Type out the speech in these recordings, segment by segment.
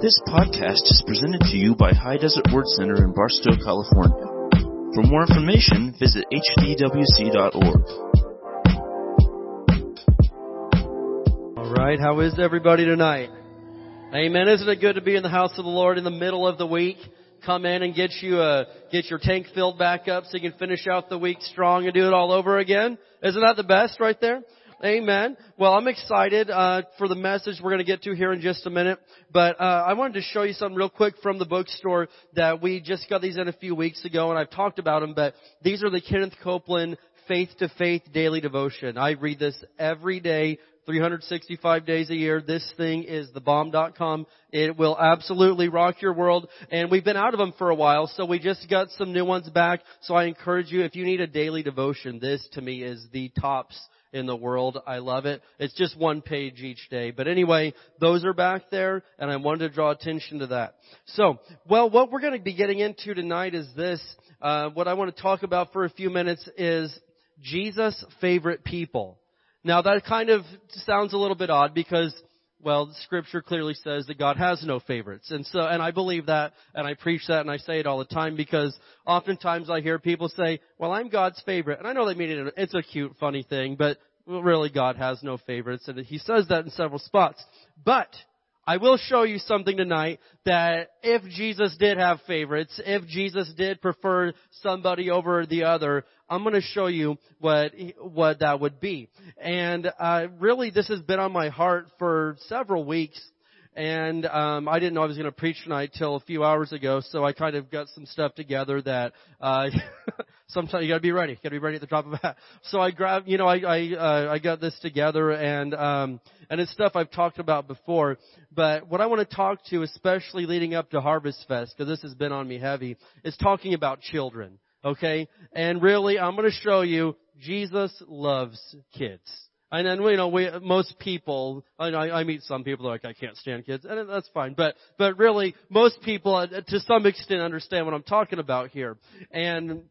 This podcast is presented to you by High Desert Word Center in Barstow, California. For more information, visit HDWC.org. All right, how is everybody tonight? Amen. Isn't it good to be in the house of the Lord in the middle of the week? Come in and get your tank filled back up so you can finish out the week strong and do it all over again. Isn't that the best right there? Amen. Well, I'm excited for the message we're going to get to here in just a minute. But I wanted to show you something real quick from the bookstore that we just got these in a few weeks ago, and I've talked about them. But these are the Kenneth Copeland Faith to Faith Daily Devotion. I read this every day. 365 days a year. This thing is thebomb.com. It will absolutely rock your world. And we've been out of them for a while, so we just got some new ones back. So I encourage you, if you need a daily devotion, this to me is the tops in the world. I love it. It's just one page each day. But anyway, those are back there, and I wanted to draw attention to that. So, well, what we're going to be getting into tonight is this. What I want to talk about for a few minutes is Jesus' favorite people. Now, that kind of sounds a little bit odd because, well, Scripture clearly says that God has no favorites. And I believe that, and I preach that, and I say it all the time because oftentimes I hear people say, well, I'm God's favorite. And I know they mean it. It's a cute, funny thing, but really God has no favorites. And he says that in several spots. But I will show you something tonight that if Jesus did have favorites, if Jesus did prefer somebody over the other, I'm going to show you what that would be. And really, this has been on my heart for several weeks. And I didn't know I was going to preach tonight till a few hours ago, so I kind of got some stuff together that sometimes you got to be ready. You got to be ready at the drop of a hat. So I grabbed, I got this together, and it's stuff I've talked about before. But what I want to talk to, especially leading up to Harvest Fest, because this has been on me heavy, is talking about children. Okay, and really, I'm going to show you Jesus loves kids. And then, most people, I meet some people that are like, I can't stand kids, and that's fine. But really, most people, to some extent, understand what I'm talking about here. And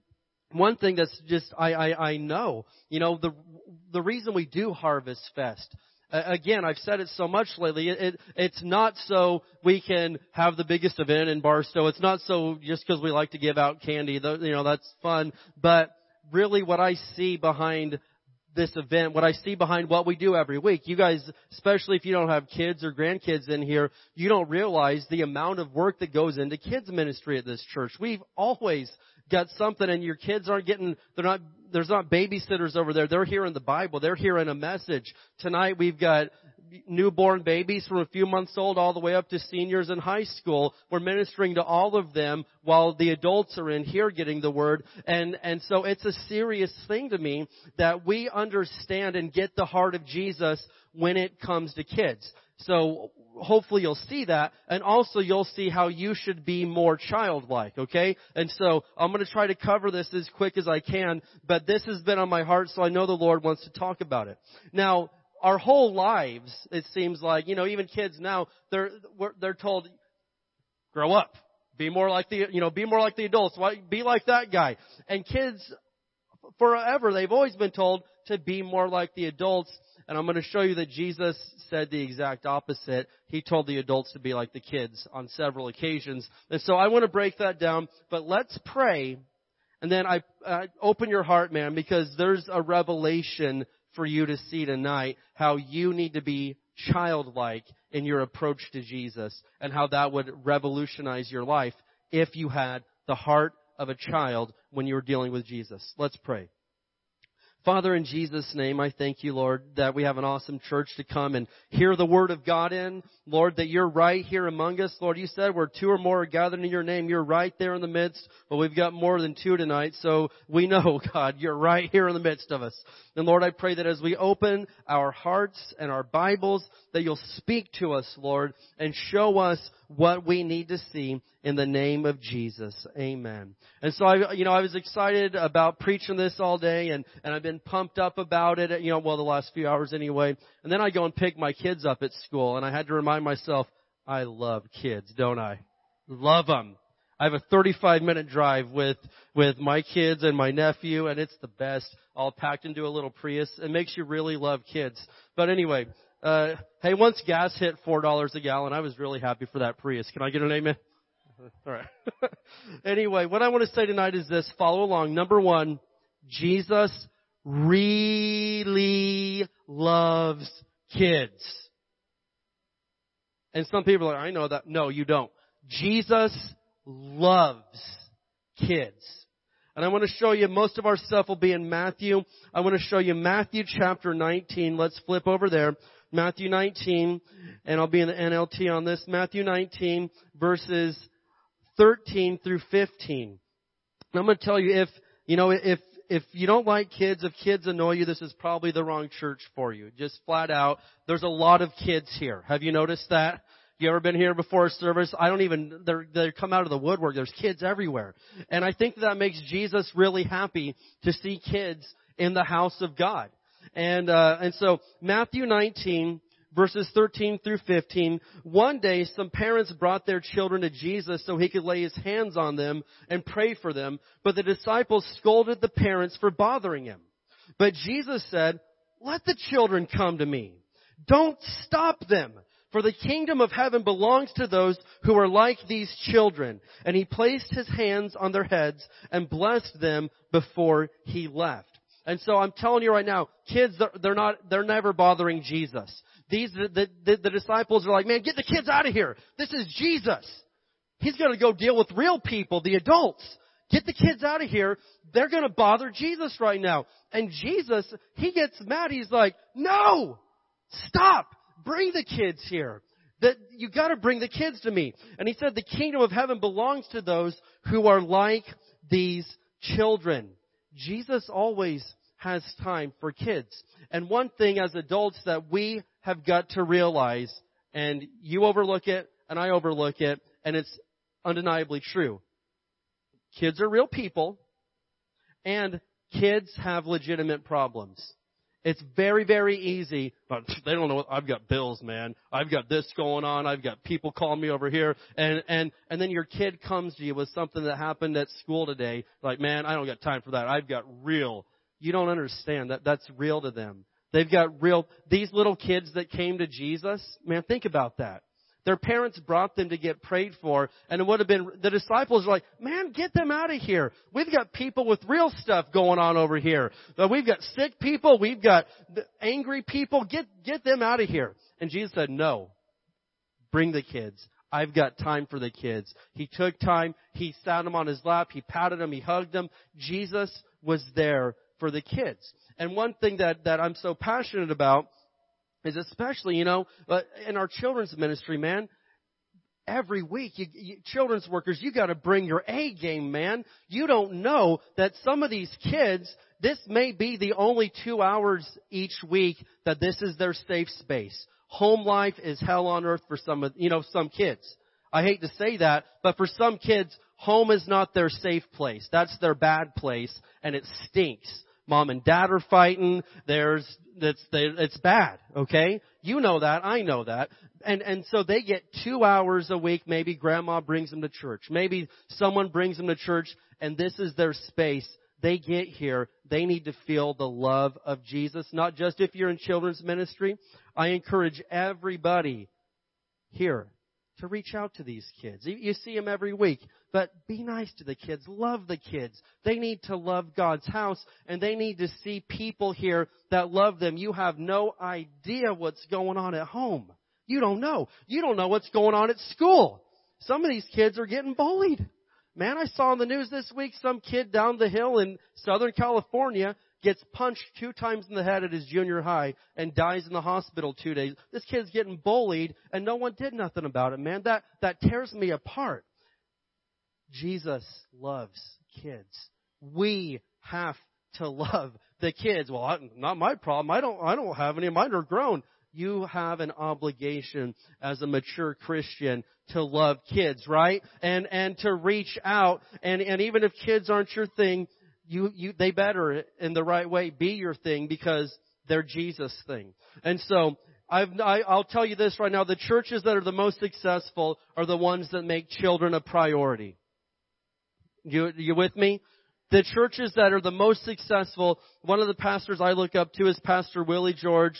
one thing that's just, I know, the reason we do Harvest Fest. Again, I've said it so much lately. It's not so we can have the biggest event in Barstow. It's not so just because we like to give out candy. That's fun. But really what I see behind this event, what I see behind what we do every week, you guys, especially if you don't have kids or grandkids in here, you don't realize the amount of work that goes into kids ministry at this church. We've always got something, and your kids aren't getting, there's not babysitters over there. They're hearing the Bible. They're hearing a message. Tonight we've got newborn babies from a few months old all the way up to seniors in high school. We're ministering to all of them while the adults are in here getting the word. And so it's a serious thing to me that we understand and get the heart of Jesus when it comes to kids. So hopefully you'll see that, and also you'll see how you should be more childlike, okay? And so I'm going to try to cover this as quick as I can, but this has been on my heart, so I know the Lord wants to talk about it. Now, our whole lives, it seems like, even kids now, they're told, grow up, be more like the adults, be like that guy. And kids, forever, they've always been told to be more like the adults. And I'm going to show you that Jesus said the exact opposite. He told the adults to be like the kids on several occasions. And so I want to break that down. But let's pray. And then I open your heart, man, because there's a revelation for you to see tonight how you need to be childlike in your approach to Jesus and how that would revolutionize your life if you had the heart of a child when you were dealing with Jesus. Let's pray. Father, in Jesus' name, I thank you, Lord, that we have an awesome church to come and hear the word of God in. Lord, that you're right here among us. Lord, you said where two or more are gathered in your name, you're right there in the midst. But we've got more than two tonight, so we know, God, you're right here in the midst of us. And Lord, I pray that as we open our hearts and our Bibles, that you'll speak to us, Lord, and show us what we need to see in the name of Jesus. Amen. And so I was excited about preaching this all day, and I've been pumped up about it, the last few hours anyway. And then I go and pick my kids up at school, and I had to remind myself, I love kids, don't I? Love them. I have a 35-minute drive with my kids and my nephew, and it's the best, all packed into a little Prius. It makes you really love kids. But anyway, Hey, once gas hit $4 a gallon, I was really happy for that Prius. Can I get an amen? All right. Anyway, what I want to say tonight is this. Follow along. Number one, Jesus really loves kids. And some people are like, I know that. No, you don't. Jesus loves kids. And I want to show you, most of our stuff will be in Matthew. I want to show you Matthew chapter 19. Let's flip over there. Matthew 19, and I'll be in the NLT on this. Matthew 19, verses 13 through 15. And I'm going to tell you, if you don't like kids, if kids annoy you, this is probably the wrong church for you. Just flat out, there's a lot of kids here. Have you noticed that? You ever been here before a service? They come out of the woodwork. There's kids everywhere. And I think that makes Jesus really happy to see kids in the house of God. And so Matthew 19, verses 13 through 15, one day some parents brought their children to Jesus so he could lay his hands on them and pray for them. But the disciples scolded the parents for bothering him. But Jesus said, "Let the children come to me. Don't stop them. For the kingdom of heaven belongs to those who are like these children." And he placed his hands on their heads and blessed them before he left. And so I'm telling you right now, kids, they're never bothering Jesus. The disciples are like, man, get the kids out of here. This is Jesus. He's going to go deal with real people, the adults. Get the kids out of here. They're going to bother Jesus right now. And Jesus, he gets mad. He's like, no, stop. Bring the kids here. You got to bring the kids to me. And he said, the kingdom of heaven belongs to those who are like these children. Jesus always has time for kids. And one thing as adults that we have got to realize, and you overlook it, and I overlook it, and it's undeniably true. Kids are real people, and kids have legitimate problems. It's very, very easy. But they don't know what I've got bills, man. I've got this going on. I've got people calling me over here. And then your kid comes to you with something that happened at school today. Like, man, I don't got time for that. I've got real. You don't understand that that's real to them. They've got real. These little kids that came to Jesus, man, think about that. Their parents brought them to get prayed for, and it would have been, the disciples were like, man, get them out of here. We've got people with real stuff going on over here. We've got sick people. We've got angry people. Get them out of here. And Jesus said, no, bring the kids. I've got time for the kids. He took time. He sat them on his lap. He patted them. He hugged them. Jesus was there for the kids. And one thing that I'm so passionate about is especially, in our children's ministry, man, every week, children's workers, you got to bring your A game, man. You don't know that some of these kids, this may be the only 2 hours each week that this is their safe space. Home life is hell on earth for some kids. I hate to say that, but for some kids, home is not their safe place. That's their bad place, and it stinks. Mom and dad are fighting. It's bad. Okay. You know that. I know that. And so they get 2 hours a week. Maybe grandma brings them to church. Maybe someone brings them to church, and this is their space. They get here. They need to feel the love of Jesus. Not just if you're in children's ministry. I encourage everybody here to reach out to these kids. You see them every week. But be nice to the kids. Love the kids. They need to love God's house, and they need to see people here that love them. You have no idea what's going on at home. You don't know. You don't know what's going on at school. Some of these kids are getting bullied. Man, I saw on the news this week some kid down the hill in Southern California gets punched 2 times in the head at his junior high and dies in the hospital 2 days. This kid's getting bullied, and no one did nothing about it, man. That tears me apart. Jesus loves kids. We have to love the kids. Well, not my problem. I don't have any. Mine are grown. You have an obligation as a mature Christian to love kids, right? And to reach out. And even if kids aren't your thing, they better in the right way be your thing, because they're Jesus' thing. And so I'll tell you this right now. The churches that are the most successful are the ones that make children a priority. You with me? The churches that are the most successful, one of the pastors I look up to is Pastor Willie George,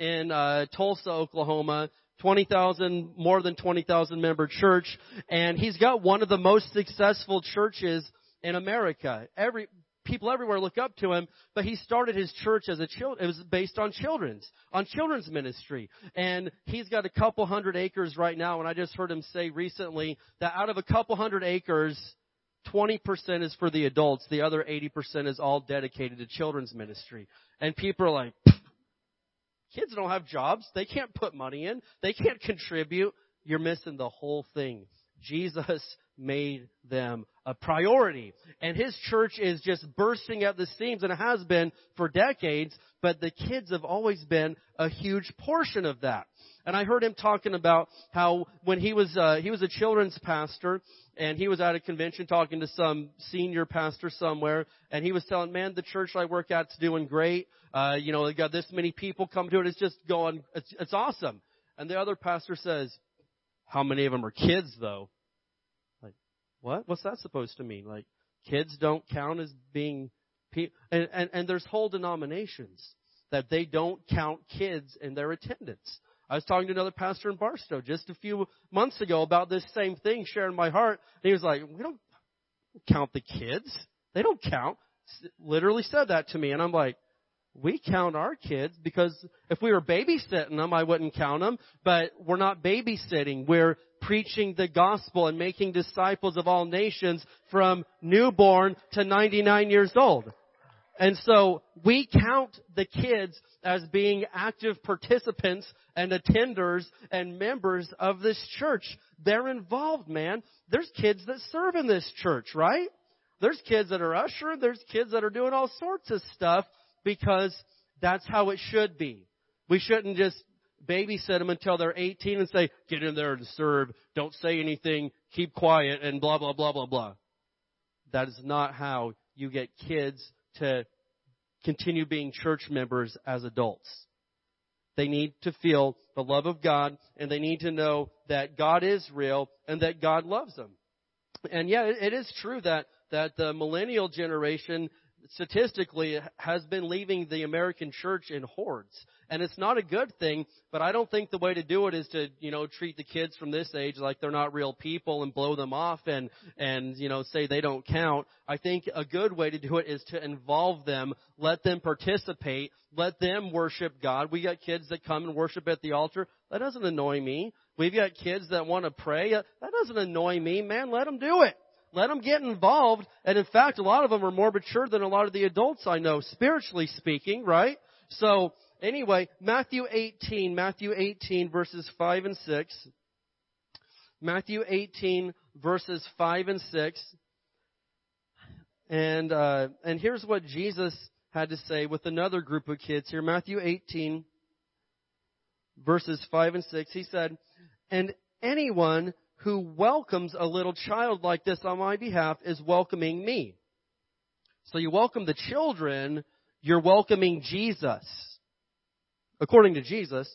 in Tulsa, Oklahoma, 20,000, more than 20,000 member church, and he's got one of the most successful churches in America. People everywhere look up to him, but he started his church as a child. It was based on children's ministry. And he's got a couple hundred acres right now. And I just heard him say recently that out of a couple hundred acres, 20% is for the adults. The other 80% is all dedicated to children's ministry. And people are like, kids don't have jobs. They can't put money in. They can't contribute. You're missing the whole thing. Jesus made them a priority. And his church is just bursting at the seams, and it has been for decades, but the kids have always been a huge portion of that. And I heard him talking about how when he was a children's pastor, and he was at a convention talking to some senior pastor somewhere, and he was telling, man, the church I work at's doing great. They got this many people come to it. It's just going, it's awesome. And the other pastor says, how many of them are kids, though? What? What's that supposed to mean? Like, kids don't count as being people. And there's whole denominations that they don't count kids in their attendance. I was talking to another pastor in Barstow just a few months ago about this same thing, sharing my heart. And he was like, we don't count the kids. They don't count. Literally said that to me. And I'm like, we count our kids because if we were babysitting them, I wouldn't count them. But we're not babysitting. We're preaching the gospel and making disciples of all nations from newborn to 99 years old. And so we count the kids as being active participants and attenders and members of this church. They're involved, man. There's kids that serve in this church, right? There's kids that are ushering. There's kids that are doing all sorts of stuff because that's how it should be. We shouldn't just babysit them until they're 18 and say, get in there and serve, don't say anything, keep quiet, and blah, blah, blah, blah, blah. That is not how you get kids to continue being church members as adults. They need to feel the love of God, and they need to know that God is real and that God loves them. And yeah, it is true that the millennial generation statistically has been leaving the American church in hordes. And it's not a good thing, but I don't think the way to do it is to, treat the kids from this age like they're not real people and blow them off and say they don't count. I think a good way to do it is to involve them, let them participate, let them worship God. We got kids that come and worship at the altar. That doesn't annoy me. We've got kids that want to pray. That doesn't annoy me, man. Let them do it. Let them get involved. And in fact, a lot of them are more mature than a lot of the adults I know, spiritually speaking, right? So anyway, Matthew 18, verses 5 and 6. Matthew 18, verses 5 and 6. And here's what Jesus had to say with another group of kids here. Matthew 18, verses 5 and 6. He said, and anyone who welcomes a little child like this on my behalf is welcoming me. So you welcome the children, you're welcoming Jesus, according to Jesus.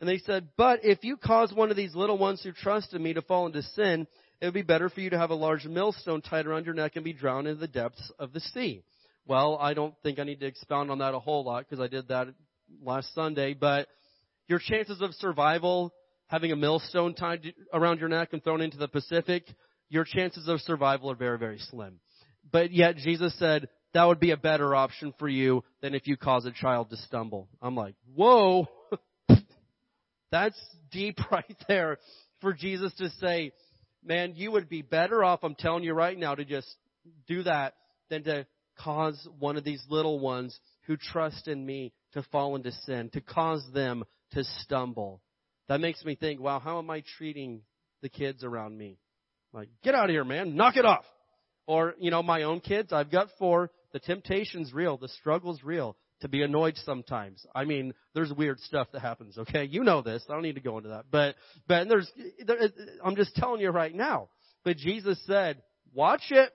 And they said, but if you cause one of these little ones who trust in me to fall into sin, it would be better for you to have a large millstone tied around your neck and be drowned in the depths of the sea. Well, I don't think I need to expound on that a whole lot because I did that last Sunday, but your chances of survival, having a millstone tied around your neck and thrown into the Pacific, your chances of survival are very, very slim. But yet Jesus said, that would be a better option for you than if you cause a child to stumble. I'm like, whoa, that's deep right there for Jesus to say, man, you would be better off, I'm telling you right now, to just do that than to cause one of these little ones who trust in me to fall into sin, to cause them to stumble. That makes me think, wow, how am I treating the kids around me? Like, get out of here, man. Knock it off. Or, my own kids, I've got 4. The temptation's real. The struggle's real to be annoyed sometimes. I mean, there's weird stuff that happens, okay? You know this. I don't need to go into that. But I'm just telling you right now. But Jesus said, watch it.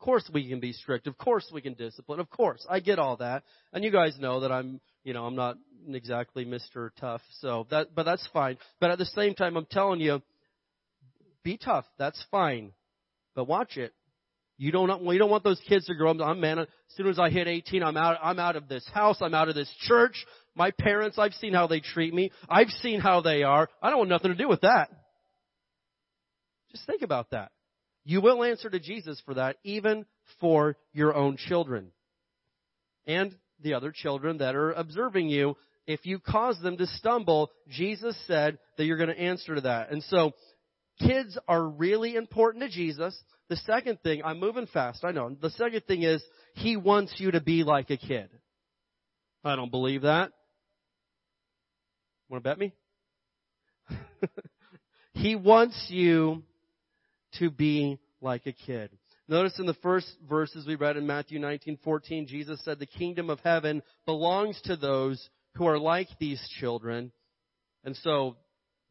Of course we can be strict. Of course we can discipline. Of course. I get all that. And you guys know that I'm not exactly Mr. Tough, but that's fine. But at the same time, I'm telling you, be tough. That's fine, but watch it. You don't want those kids to grow up. I'm, man, as soon as I hit 18, I'm out of this house. I'm out of this church. My parents, I've seen how they treat me. I've seen how they are. I don't want nothing to do with that. Just think about that. You will answer to Jesus for that, even for your own children and the other children that are observing you. If you cause them to stumble, Jesus said that you're going to answer to that. And so kids are really important to Jesus. The second thing, I'm moving fast, I know. The second thing is he wants you to be like a kid. I don't believe that. Want to bet me? He wants you to be like a kid. Notice in the first verses we read in Matthew 19:14, Jesus said the kingdom of heaven belongs to those who are like these children. And so,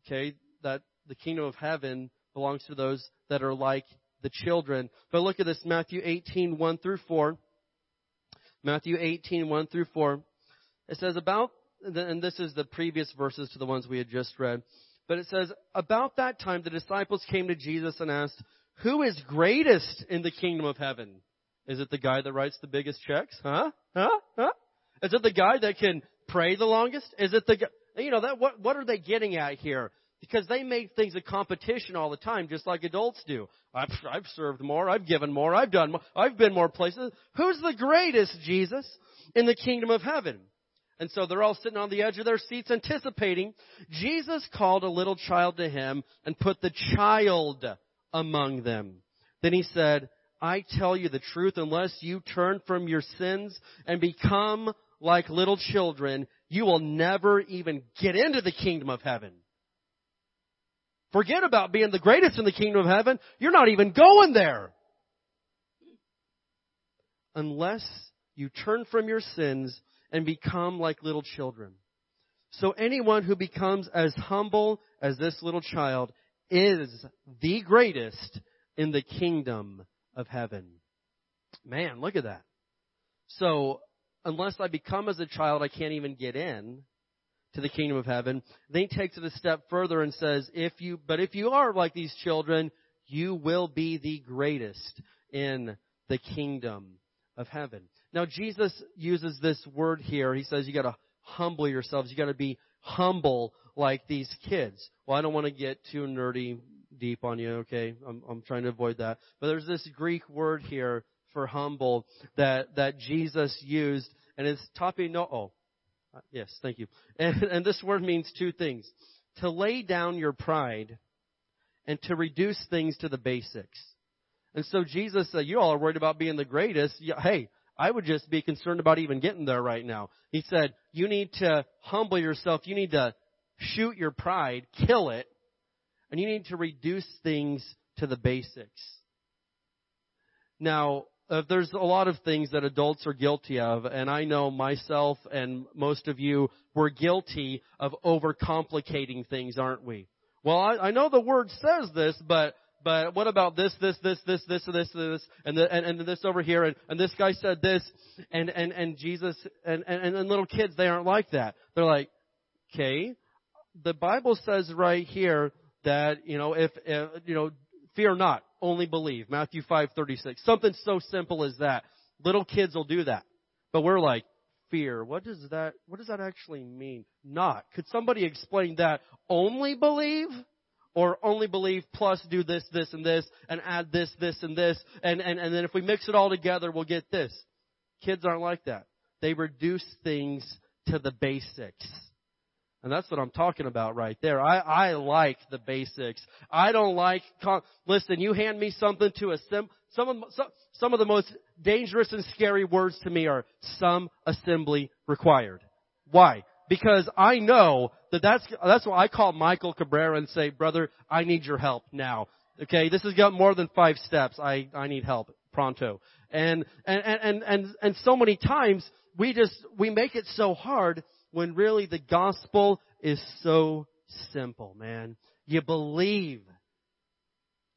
okay, that the kingdom of heaven belongs to those that are like the children. But look at this, Matthew 18:1 through 4. Matthew 18:1 through 4. It says about, and this is the previous verses to the ones we had just read, but it says, about that time the disciples came to Jesus and asked, who is greatest in the kingdom of heaven? Is it the guy that writes the biggest checks? Is it the guy that can pray the longest? Is it the guy? You know, that what are they getting at here? Because they make things a competition all the time, just like adults do. I've served more. I've given more. I've done more. I've been more places. Who's the greatest, Jesus, in the kingdom of heaven? And so they're all sitting on the edge of their seats anticipating. Jesus called a little child to him and put the child among them. Then he said, I tell you the truth, unless you turn from your sins and become like little children, you will never even get into the kingdom of heaven. Forget about being the greatest in the kingdom of heaven. You're not even going there. Unless you turn from your sins and become like little children. So anyone who becomes as humble as this little child is the greatest in the kingdom of heaven. Man, look at that. So unless I become as a child, I can't even get in to the kingdom of heaven. Then he takes it a step further and says, if you are like these children, you will be the greatest in the kingdom of heaven. Now, Jesus uses this word here. He says, you got to humble yourselves. You got to be humble like these kids. Well, I don't want to get too nerdy deep on you. Okay. I'm trying to avoid that. But there's this Greek word here for humble that Jesus used, and it's tapinoo. Yes, thank you. And this word means two things. To lay down your pride and to reduce things to the basics. And so Jesus said, you all are worried about being the greatest. Hey, I would just be concerned about even getting there right now. He said, you need to humble yourself. You need to shoot your pride, kill it, and you need to reduce things to the basics. Now, there's a lot of things that adults are guilty of, and I know myself and most of you were guilty of overcomplicating things, aren't we? Well, I know the word says this, but what about this, and this over here, and this guy said this, and Jesus, and little kids, they aren't like that. They're like, okay, the Bible says right here that, you know, if fear not. Only believe. Matthew 5:36. Something so simple as that. Little kids will do that. But we're like, fear. What does that actually mean? Not. Could somebody explain that? Only believe? Or only believe plus do this, this, and this, and add this, this, and this, and then if we mix it all together, we'll get this. Kids aren't like that. They reduce things to the basics. And that's what I'm talking about right there. I like the basics. I don't like, listen, you hand me something to assemble. Some of the most dangerous and scary words to me are some assembly required. Why? Because I know that's why I call Michael Cabrera and say, brother, I need your help now. Okay. This has got more than 5 steps. I need help pronto. And so many times we make it so hard. When really the gospel is so simple, man. You believe.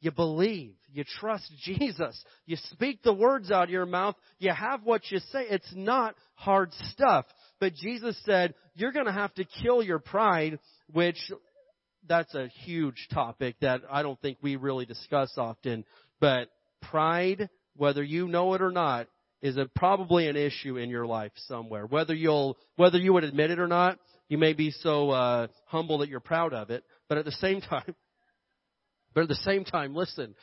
You trust Jesus. You speak the words out of your mouth. You have what you say. It's not hard stuff. But Jesus said, you're going to have to kill your pride, which that's a huge topic that I don't think we really discuss often. But pride, whether you know it or not, is probably an issue in your life somewhere. Whether you would admit it or not, you may be so humble that you're proud of it. But at the same time, listen,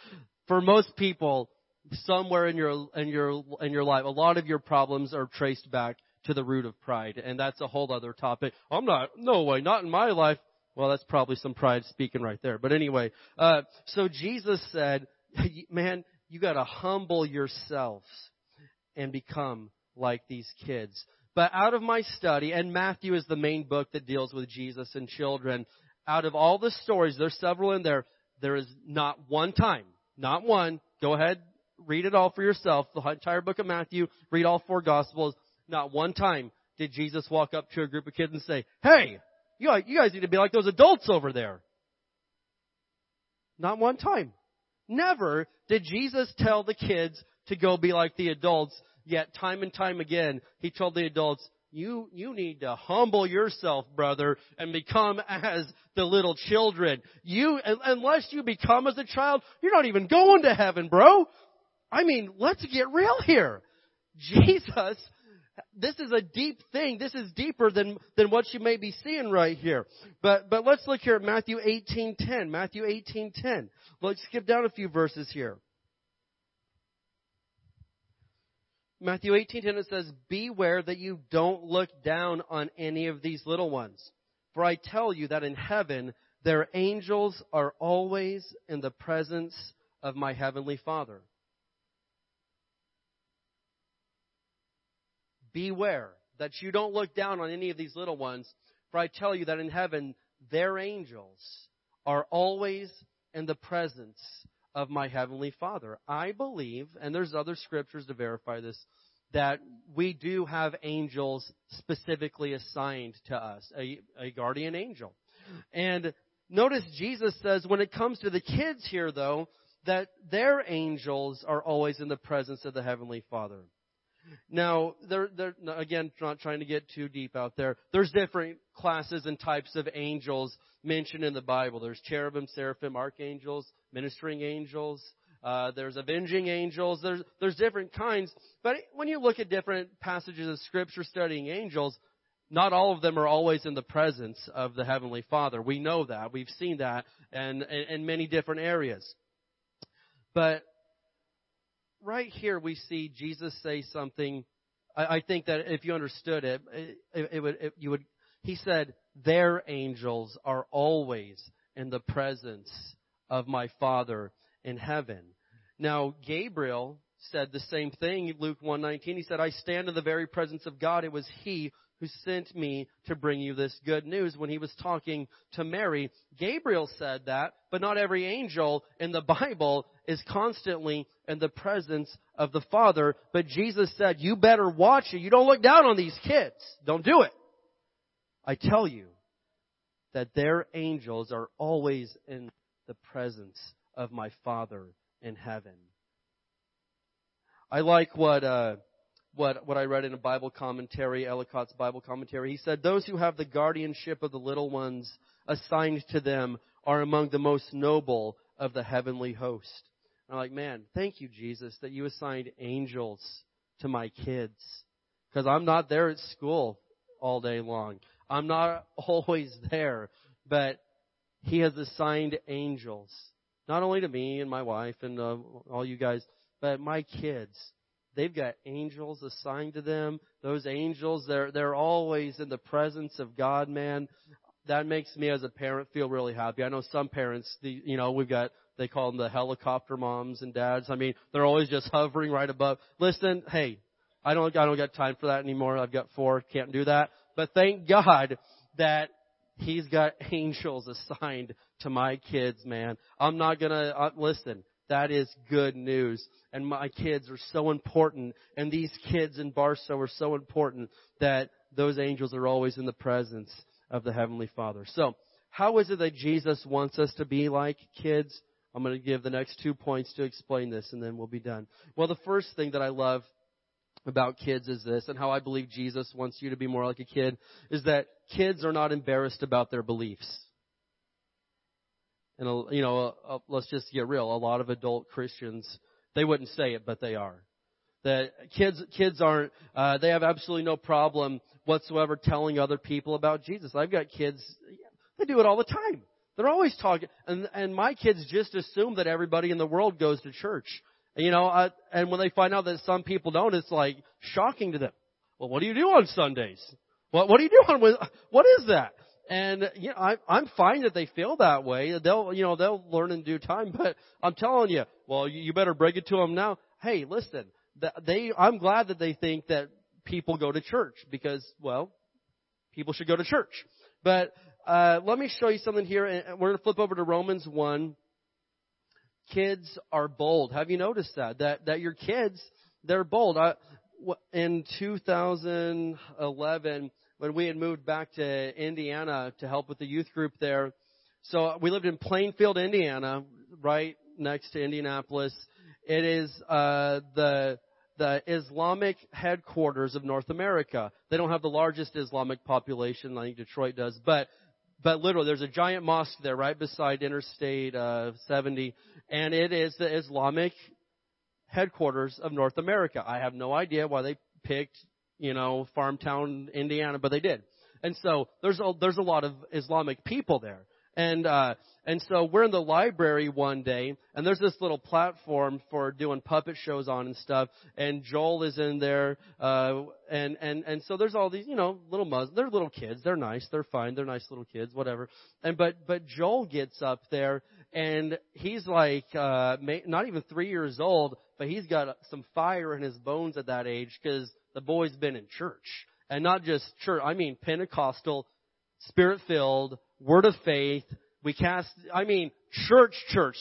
for most people, somewhere in your life, a lot of your problems are traced back to the root of pride, and that's a whole other topic. Not in my life. Well, that's probably some pride speaking right there. But anyway, so Jesus said, man, you got to humble yourselves and become like these kids. But out of my study, and Matthew is the main book that deals with Jesus and children, out of all the stories, there's several in there, there is not one time, not one, go ahead, read it all for yourself, the entire book of Matthew, read all four Gospels, not one time did Jesus walk up to a group of kids and say, hey, you guys need to be like those adults over there. Not one time. Never did Jesus tell the kids to go be like the adults, yet time and time again, he told the adults, you need to humble yourself, brother, and become as the little children. Unless you become as a child, you're not even going to heaven, bro. I mean, let's get real here. Jesus, this is a deep thing. This is deeper than what you may be seeing right here. But let's look here at Matthew 18:10. Matthew 18:10. Let's skip down a few verses here. Matthew 18:10, it says, beware that you don't look down on any of these little ones. For I tell you that in heaven, their angels are always in the presence of my heavenly Father. Beware that you don't look down on any of these little ones, for I tell you that in heaven, their angels are always in the presence of my heavenly Father. I believe, and there's other scriptures to verify this, that we do have angels specifically assigned to us, a guardian angel. And notice Jesus says when it comes to the kids here, though, that their angels are always in the presence of the heavenly Father. Now, they're again, not trying to get too deep out there. There's different classes and types of angels mentioned in the Bible. There's cherubim, seraphim, archangels, ministering angels. There's avenging angels. There's different kinds. But when you look at different passages of Scripture studying angels, not all of them are always in the presence of the Heavenly Father. We know that. We've seen that in many different areas. But right here we see Jesus say something. I think that if you understood it, you would. He said, their angels are always in the presence of my Father in heaven. Now, Gabriel said the same thing. Luke 1:19, he said, I stand in the very presence of God. It was he who sent me to bring you this good news. When he was talking to Mary, Gabriel said that, but not every angel in the Bible is constantly in the presence of the Father. But Jesus said, you better watch it. You don't look down on these kids. Don't do it. I tell you that their angels are always in the presence of my Father in heaven. I like what I read in a Bible commentary, Ellicott's Bible commentary. He said, those who have the guardianship of the little ones assigned to them are among the most noble of the heavenly host. And I'm like, man, thank you, Jesus, that you assigned angels to my kids, because I'm not there at school all day long. I'm not always there, but he has assigned angels, not only to me and my wife and all you guys, but my kids. They've got angels assigned to them. Those angels, they're always in the presence of God, man. That makes me as a parent feel really happy. I know some parents, they call them the helicopter moms and dads. I mean, they're always just hovering right above. Listen, hey, I don't got time for that anymore. I've got four, can't do that. But thank God that he's got angels assigned to my kids, man. I'm not gonna listen. That is good news. And my kids are so important. And these kids in Barstow are so important that those angels are always in the presence of the Heavenly Father. So how is it that Jesus wants us to be like kids? I'm going to give the next 2 points to explain this, and then we'll be done. Well, the first thing that I love about kids is this, and how I believe Jesus wants you to be more like a kid, is that kids are not embarrassed about their beliefs. And, let's just get real. A lot of adult Christians, they wouldn't say it, but they are. that kids aren't, they have absolutely no problem whatsoever telling other people about Jesus. I've got kids, they do it all the time. They're always talking, and my kids just assume that everybody in the world goes to church. You know, and when they find out that some people don't, it's like shocking to them. Well, what do you do on Sundays? What do you do on, what is that? And, you know, I'm fine that they feel that way. They'll learn in due time, but I'm telling you, well, you better break it to them now. Hey, listen, I'm glad that they think that people go to church because, well, people should go to church. But, let me show you something here, and we're going to flip over to Romans 1. Kids are bold. Have you noticed that your kids, they're bold? In 2011, when we had moved back to Indiana to help with the youth group there, so we lived in Plainfield, Indiana, right next to Indianapolis. It is the Islamic headquarters of North America. They don't have the largest Islamic population. I think Detroit does, but literally, there's a giant mosque there right beside Interstate 70, and it is the Islamic headquarters of North America. I have no idea why they picked, Farmtown, Indiana, but they did. And so there's a lot of Islamic people there. And so we're in the library one day, and there's this little platform for doing puppet shows on and stuff. And Joel is in there, and so there's all these, little Muslims. They're little kids. They're nice. They're fine. They're nice little kids. Whatever. And but Joel gets up there, and he's like not even 3 years old, but he's got some fire in his bones at that age because the boy's been in church, and not just church. I mean Pentecostal, Spirit-filled. Word of faith, church. You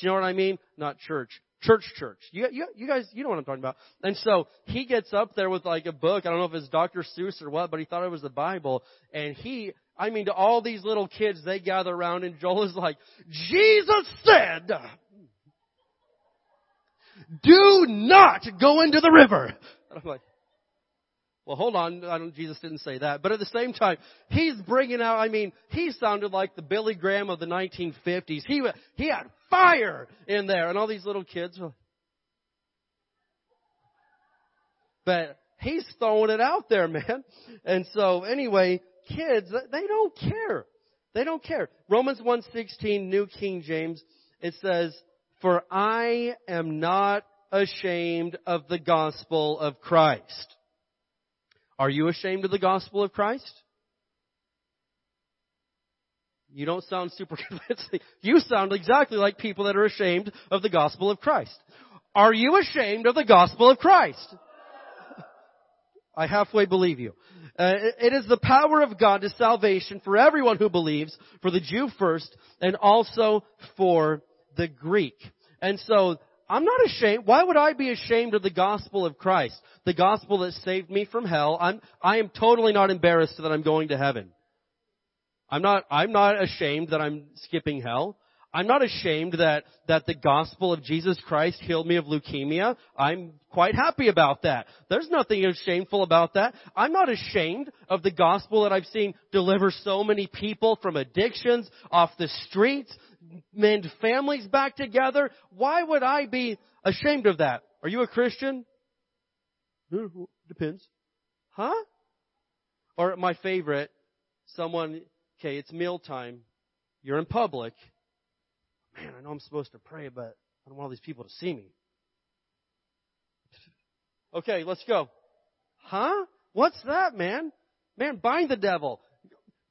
know what I mean? Not church. You guys, you know what I'm talking about. And so he gets up there with like a book. I don't know if it's Dr. Seuss or what, but he thought it was the Bible. And to all these little kids, they gather around and Joel is like, Jesus said, do not go into the river. And I'm like, well, hold on. Jesus didn't say that. But at the same time, he's bringing out, he sounded like the Billy Graham of the 1950s. He had fire in there. And all these little kids were... But he's throwing it out there, man. And so anyway, kids, they don't care. They don't care. Romans 1:16, New King James, it says, "For I am not ashamed of the gospel of Christ." Are you ashamed of the gospel of Christ? You don't sound super convincing. You sound exactly like people that are ashamed of the gospel of Christ. Are you ashamed of the gospel of Christ? I halfway believe you. It is the power of God to salvation for everyone who believes, for the Jew first, and also for the Greek. And so... I'm not ashamed. Why would I be ashamed of the gospel of Christ? The gospel that saved me from hell. I am totally not embarrassed that I'm going to heaven. I'm not ashamed that I'm skipping hell. I'm not ashamed that the gospel of Jesus Christ healed me of leukemia. I'm quite happy about that. There's nothing shameful about that. I'm not ashamed of the gospel that I've seen deliver so many people from addictions, off the streets, mend families back together. Why would I be ashamed of that? Are you a Christian? Depends. Huh? Or my favorite, it's mealtime. You're in public. Man, I know I'm supposed to pray, but I don't want all these people to see me. Okay, let's go. Huh? What's that, man? Man, bind the devil.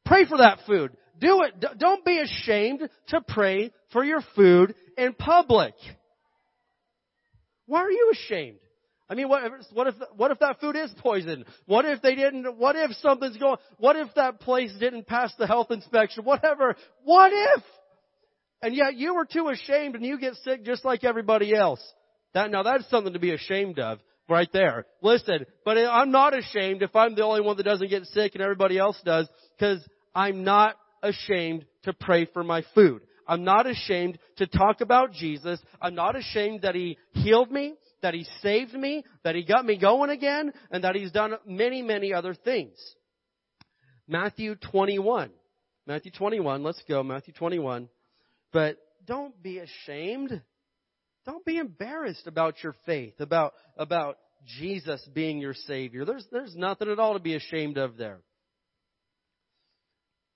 Pray for that food. Do it. Don't be ashamed to pray for your food in public. Why are you ashamed? What if that food is poison? What if something's going? What if that place didn't pass the health inspection? Whatever. What if? And yet you were too ashamed and you get sick just like everybody else. Now that's something to be ashamed of right there. Listen, but I'm not ashamed if I'm the only one that doesn't get sick and everybody else does, because I'm not ashamed to pray for my food. I'm not ashamed to talk about Jesus. I'm not ashamed that He healed me, that He saved me, that He got me going again, and that He's done many, many other things. Matthew 21. Let's go. Matthew 21. But don't be ashamed. Don't be embarrassed about your faith, about Jesus being your Savior. There's nothing at all to be ashamed of there.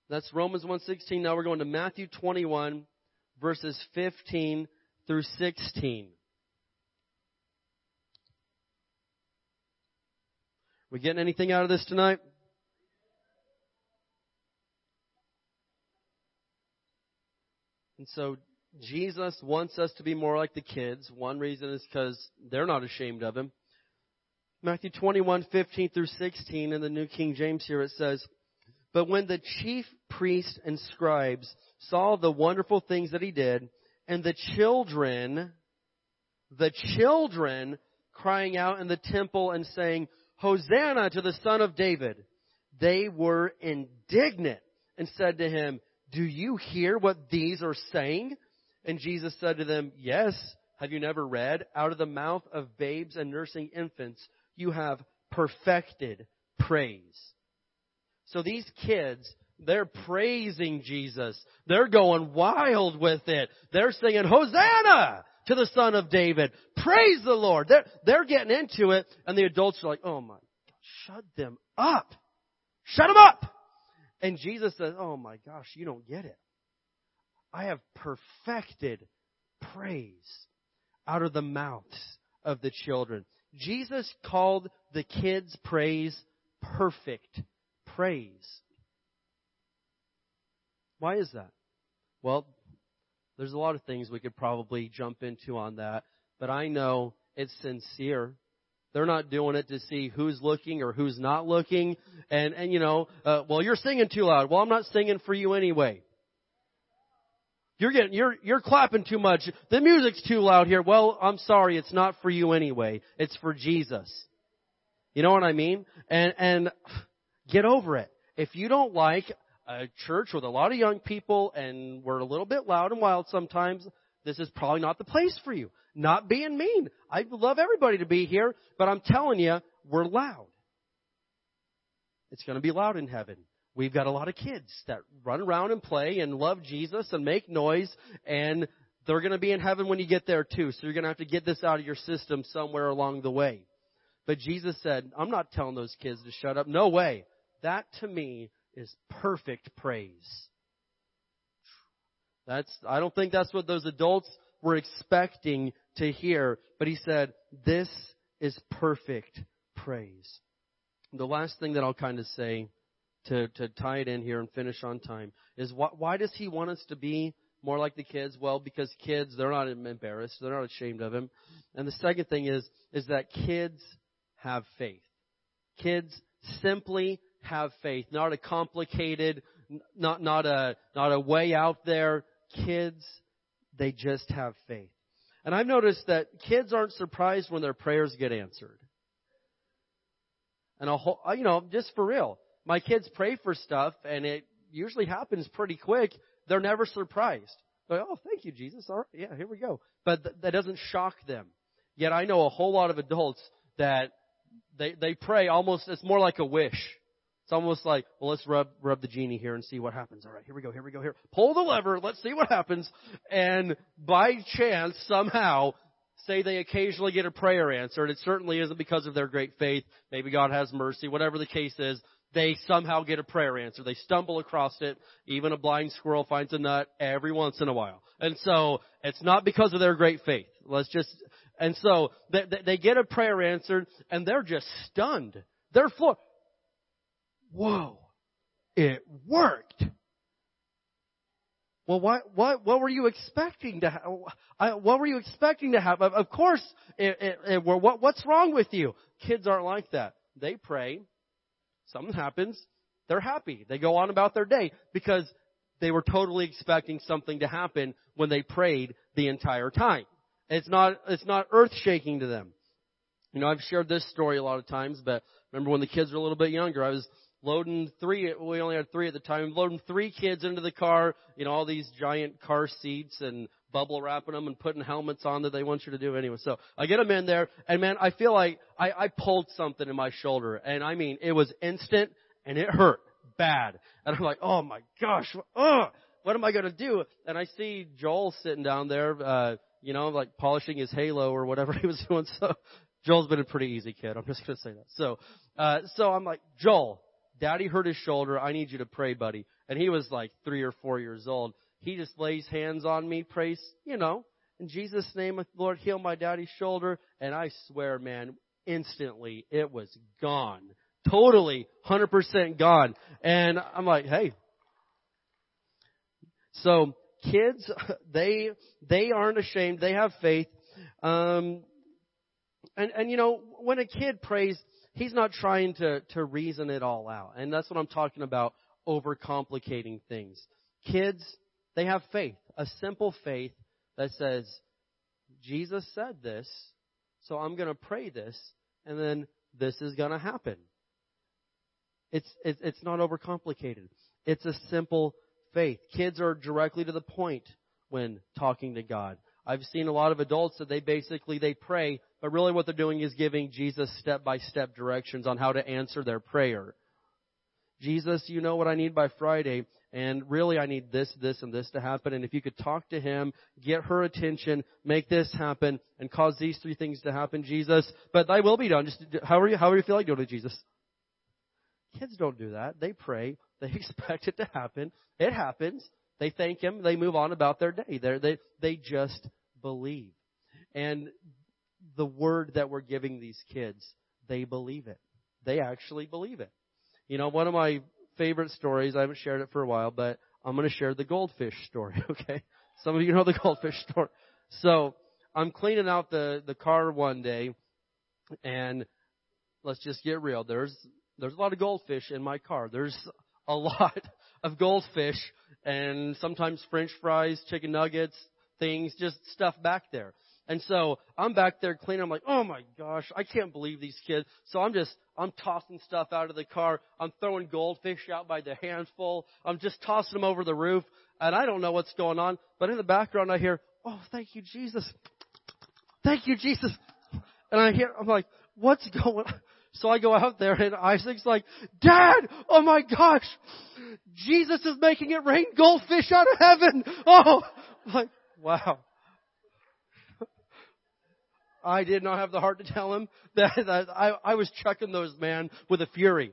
That's Romans 1:16. Now we're going to Matthew 21, verses 15 through 16. We getting anything out of this tonight? And so Jesus wants us to be more like the kids. One reason is because they're not ashamed of him. Matthew 21, 15 through 16 in the New King James here, it says, "But when the chief priests and scribes saw the wonderful things that he did, and the children crying out in the temple and saying, 'Hosanna to the Son of David,' they were indignant and said to him, 'Do you hear what these are saying?' And Jesus said to them, 'Yes. Have you never read, out of the mouth of babes and nursing infants, you have perfected praise.'" So these kids, they're praising Jesus. They're going wild with it. They're singing, "Hosanna to the Son of David. Praise the Lord." They're getting into it. And the adults are like, "Oh my God, shut them up. Shut them up." And Jesus says, "Oh my gosh, you don't get it. I have perfected praise out of the mouths of the children." Jesus called the kids' praise perfect praise. Why is that? Well, there's a lot of things we could probably jump into on that, but I know it's sincere. They're not doing it to see who's looking or who's not looking. And you know, well, you're singing too loud. Well, I'm not singing for you anyway. You're clapping too much. The music's too loud here. Well, I'm sorry. It's not for you anyway. It's for Jesus. You know what I mean? And get over it. If you don't like a church with a lot of young people and we're a little bit loud and wild sometimes, this is probably not the place for you. Not being mean. I'd love everybody to be here, but I'm telling you, we're loud. It's going to be loud in heaven. We've got a lot of kids that run around and play and love Jesus and make noise, and they're going to be in heaven when you get there too. So you're going to have to get this out of your system somewhere along the way. But Jesus said, "I'm not telling those kids to shut up. No way." That to me is perfect praise. I don't think that's what those adults were expecting to hear. But he said, this is perfect praise. The last thing that I'll kind of say to tie it in here and finish on time is why does he want us to be more like the kids? Well, because kids, they're not embarrassed. They're not ashamed of him. And the second thing is that kids have faith. Kids simply have faith. Not a complicated, not a way out there. Kids, they just have faith. And I've noticed that kids aren't surprised when their prayers get answered. And just for real, my kids pray for stuff and it usually happens pretty quick. They're never surprised. They're like, "Oh, thank you, Jesus. All right, yeah, here we go." But that doesn't shock them. Yet I know a whole lot of adults that they pray almost, it's more like a wish. It's almost like, well, let's rub the genie here and see what happens. All right, here we go. Pull the lever. Let's see what happens. And by chance, somehow, say they occasionally get a prayer answered. It certainly isn't because of their great faith. Maybe God has mercy. Whatever the case is, they somehow get a prayer answer. They stumble across it. Even a blind squirrel finds a nut every once in a while. And so it's not because of their great faith. And so they get a prayer answered and they're just stunned. They're floored. Whoa, it worked. Well, what were you expecting to have? What were you expecting to have? Of course, what's wrong with you? Kids aren't like that. They pray. Something happens. They're happy. They go on about their day because they were totally expecting something to happen when they prayed the entire time. It's not earth-shaking to them. You know, I've shared this story a lot of times, but remember when the kids were a little bit younger, I was loading three. We only had three at the time. Loading three kids into the car, you know, all these giant car seats and bubble wrapping them and putting helmets on that they want you to do anyway. So I get them in there, and man, I feel like I pulled something in my shoulder, and I mean, it was instant, and it hurt bad. And I'm like, oh my gosh, what am I gonna do? And I see Joel sitting down there, you know, like polishing his halo or whatever he was doing. So Joel's been a pretty easy kid. I'm just going to say that. So I'm like, Joel, Daddy hurt his shoulder. I need you to pray, buddy. And he was like 3 or 4 years old. He just lays hands on me, prays, you know, in Jesus' name, Lord, heal my daddy's shoulder. And I swear, man, instantly it was gone. Totally, 100% gone. And I'm like, hey. So kids, they aren't ashamed. They have faith. And you know, when a kid prays, he's not trying to reason it all out. And that's what I'm talking about, overcomplicating things. Kids, they have faith, a simple faith that says, Jesus said this, so I'm going to pray this, and then this is going to happen. It's not overcomplicated. It's a simple faith. Kids are directly to the point when talking to God. I've seen a lot of adults that they pray, but really what they're doing is giving Jesus step-by-step directions on how to answer their prayer. Jesus, you know what I need by Friday, and really I need this, this, and this to happen. And if you could talk to him, get her attention, make this happen, and cause these three things to happen, Jesus. But thy will be done. Just however you feel like doing it, Jesus. Kids don't do that. They pray. They expect it to happen. It happens. They thank him. They move on about their day. They just believe. And the word that we're giving these kids, they believe it. They actually believe it. You know, one of my favorite stories, I haven't shared it for a while, but I'm going to share the goldfish story, okay? Some of you know the goldfish story. So I'm cleaning out the car one day, and let's just get real. There's a lot of goldfish in my car. There's a lot of goldfish and sometimes French fries, chicken nuggets, things, just stuff back there. And so I'm back there cleaning. I'm like, oh, my gosh, I can't believe these kids. So I'm tossing stuff out of the car. I'm throwing goldfish out by the handful. I'm just tossing them over the roof. And I don't know what's going on. But in the background, I hear, oh, thank you, Jesus. Thank you, Jesus. And I'm like, what's going on? So I go out there, and Isaac's like, Dad, oh, my gosh, Jesus is making it rain goldfish out of heaven. Oh, I'm like, wow. I did not have the heart to tell him that I was chucking those man with a fury.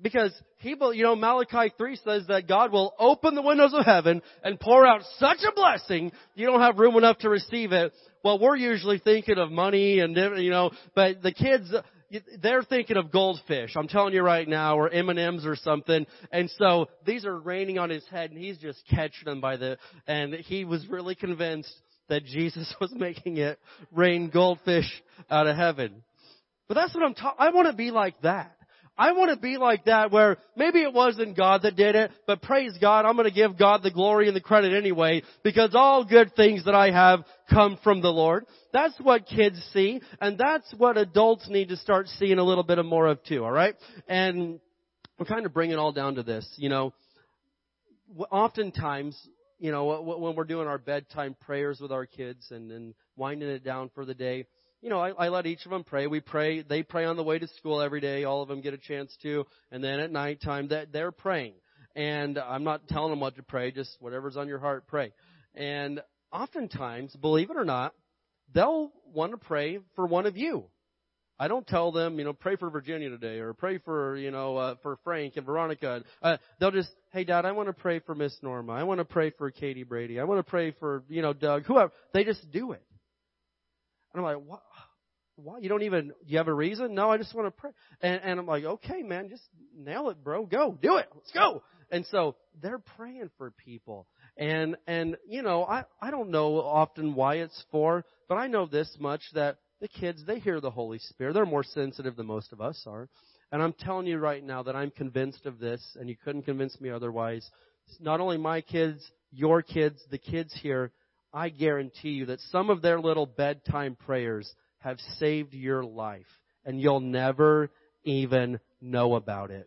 Because Malachi 3 says that God will open the windows of heaven and pour out such a blessing, you don't have room enough to receive it. Well, we're usually thinking of money and, but the kids, they're thinking of goldfish. I'm telling you right now, or M&Ms or something. And so these are raining on his head and he's just catching them and he was really convinced that Jesus was making it rain goldfish out of heaven. But that's what I want to be like that. I want to be like that where maybe it wasn't God that did it, but praise God, I'm going to give God the glory and the credit anyway, because all good things that I have come from the Lord. That's what kids see, and that's what adults need to start seeing a little bit of more of too, all right? And we'll kind of bring it all down to this, oftentimes, when we're doing our bedtime prayers with our kids and winding it down for the day, I let each of them pray. They pray on the way to school every day. All of them get a chance to. And then at nighttime, they're praying. And I'm not telling them what to pray. Just whatever's on your heart, pray. And oftentimes, believe it or not, they'll want to pray for one of you. I don't tell them, pray for Virginia today or pray for, for Frank and Veronica. They'll just, hey, Dad, I want to pray for Miss Norma. I want to pray for Katie Brady. I want to pray for, Doug, whoever. They just do it. And I'm like, what? Why? You have a reason? No, I just want to pray. And I'm like, okay, man, just nail it, bro. Go. Do it. Let's go. And so they're praying for people. And I don't know often why it's for, but I know this much that the kids, they hear the Holy Spirit. They're more sensitive than most of us are. And I'm telling you right now that I'm convinced of this, and you couldn't convince me otherwise. It's not only my kids, your kids, the kids here, I guarantee you that some of their little bedtime prayers have saved your life, and you'll never even know about it.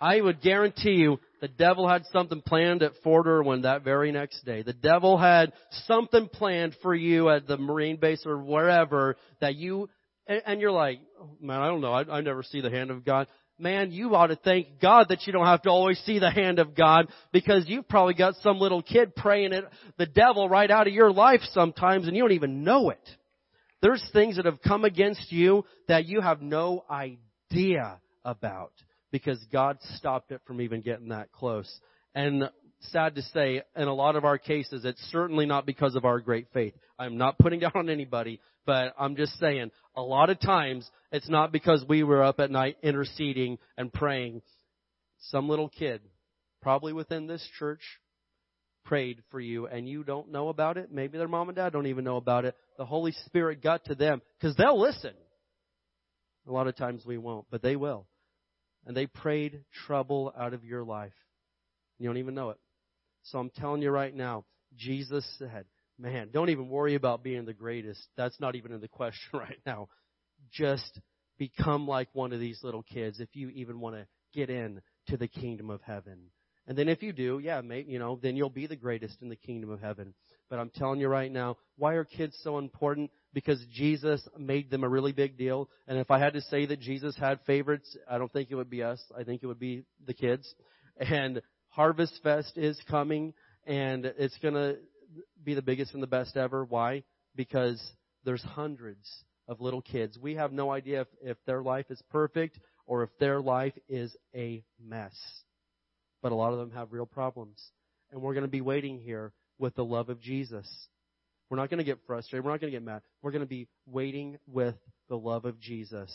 I would guarantee you the devil had something planned at Fort Irwin that very next day. The devil had something planned for you at the Marine Base or wherever that you, and you're like, oh, man, I don't know. I never see the hand of God. man, you ought to thank God that you don't have to always see the hand of God, because you've probably got some little kid praying at the devil right out of your life sometimes, and you don't even know it. There's things that have come against you that you have no idea about, because God stopped it from even getting that close. And sad to say, in a lot of our cases, it's certainly not because of our great faith. I'm not putting down on anybody, but I'm just saying, a lot of times, it's not because we were up at night interceding and praying. Some little kid, probably within this church, prayed for you, and you don't know about it. Maybe their mom and dad don't even know about it. The Holy Spirit got to them, because they'll listen. A lot of times we won't, but they will. And they prayed trouble out of your life. You don't even know it. So I'm telling you right now, Jesus said, man, don't even worry about being the greatest. That's not even in the question right now. Just become like one of these little kids if you even want to get in to the kingdom of heaven. And then if you do, yeah, mate, you know, then you'll be the greatest in the kingdom of heaven. But I'm telling you right now, why are kids so important? Because Jesus made them a really big deal. And if I had to say that Jesus had favorites, I don't think it would be us. I think it would be the kids. And Harvest Fest is coming, and it's going to be the biggest and the best ever. Why? Because there's hundreds of little kids. We have no idea if their life is perfect or if their life is a mess. But a lot of them have real problems. And we're going to be waiting here with the love of Jesus. We're not going to get frustrated. We're not going to get mad. We're going to be waiting with the love of Jesus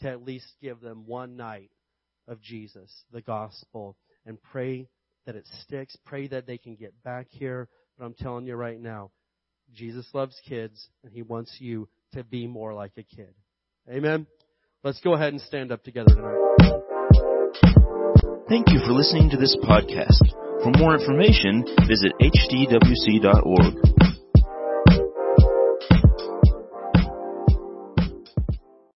to at least give them one night of Jesus, the gospel, and pray that it sticks. Pray that they can get back here. But I'm telling you right now, Jesus loves kids, and he wants you to be more like a kid. Amen? Let's go ahead and stand up together tonight. Thank you for listening to this podcast. For more information, visit HDWC.org.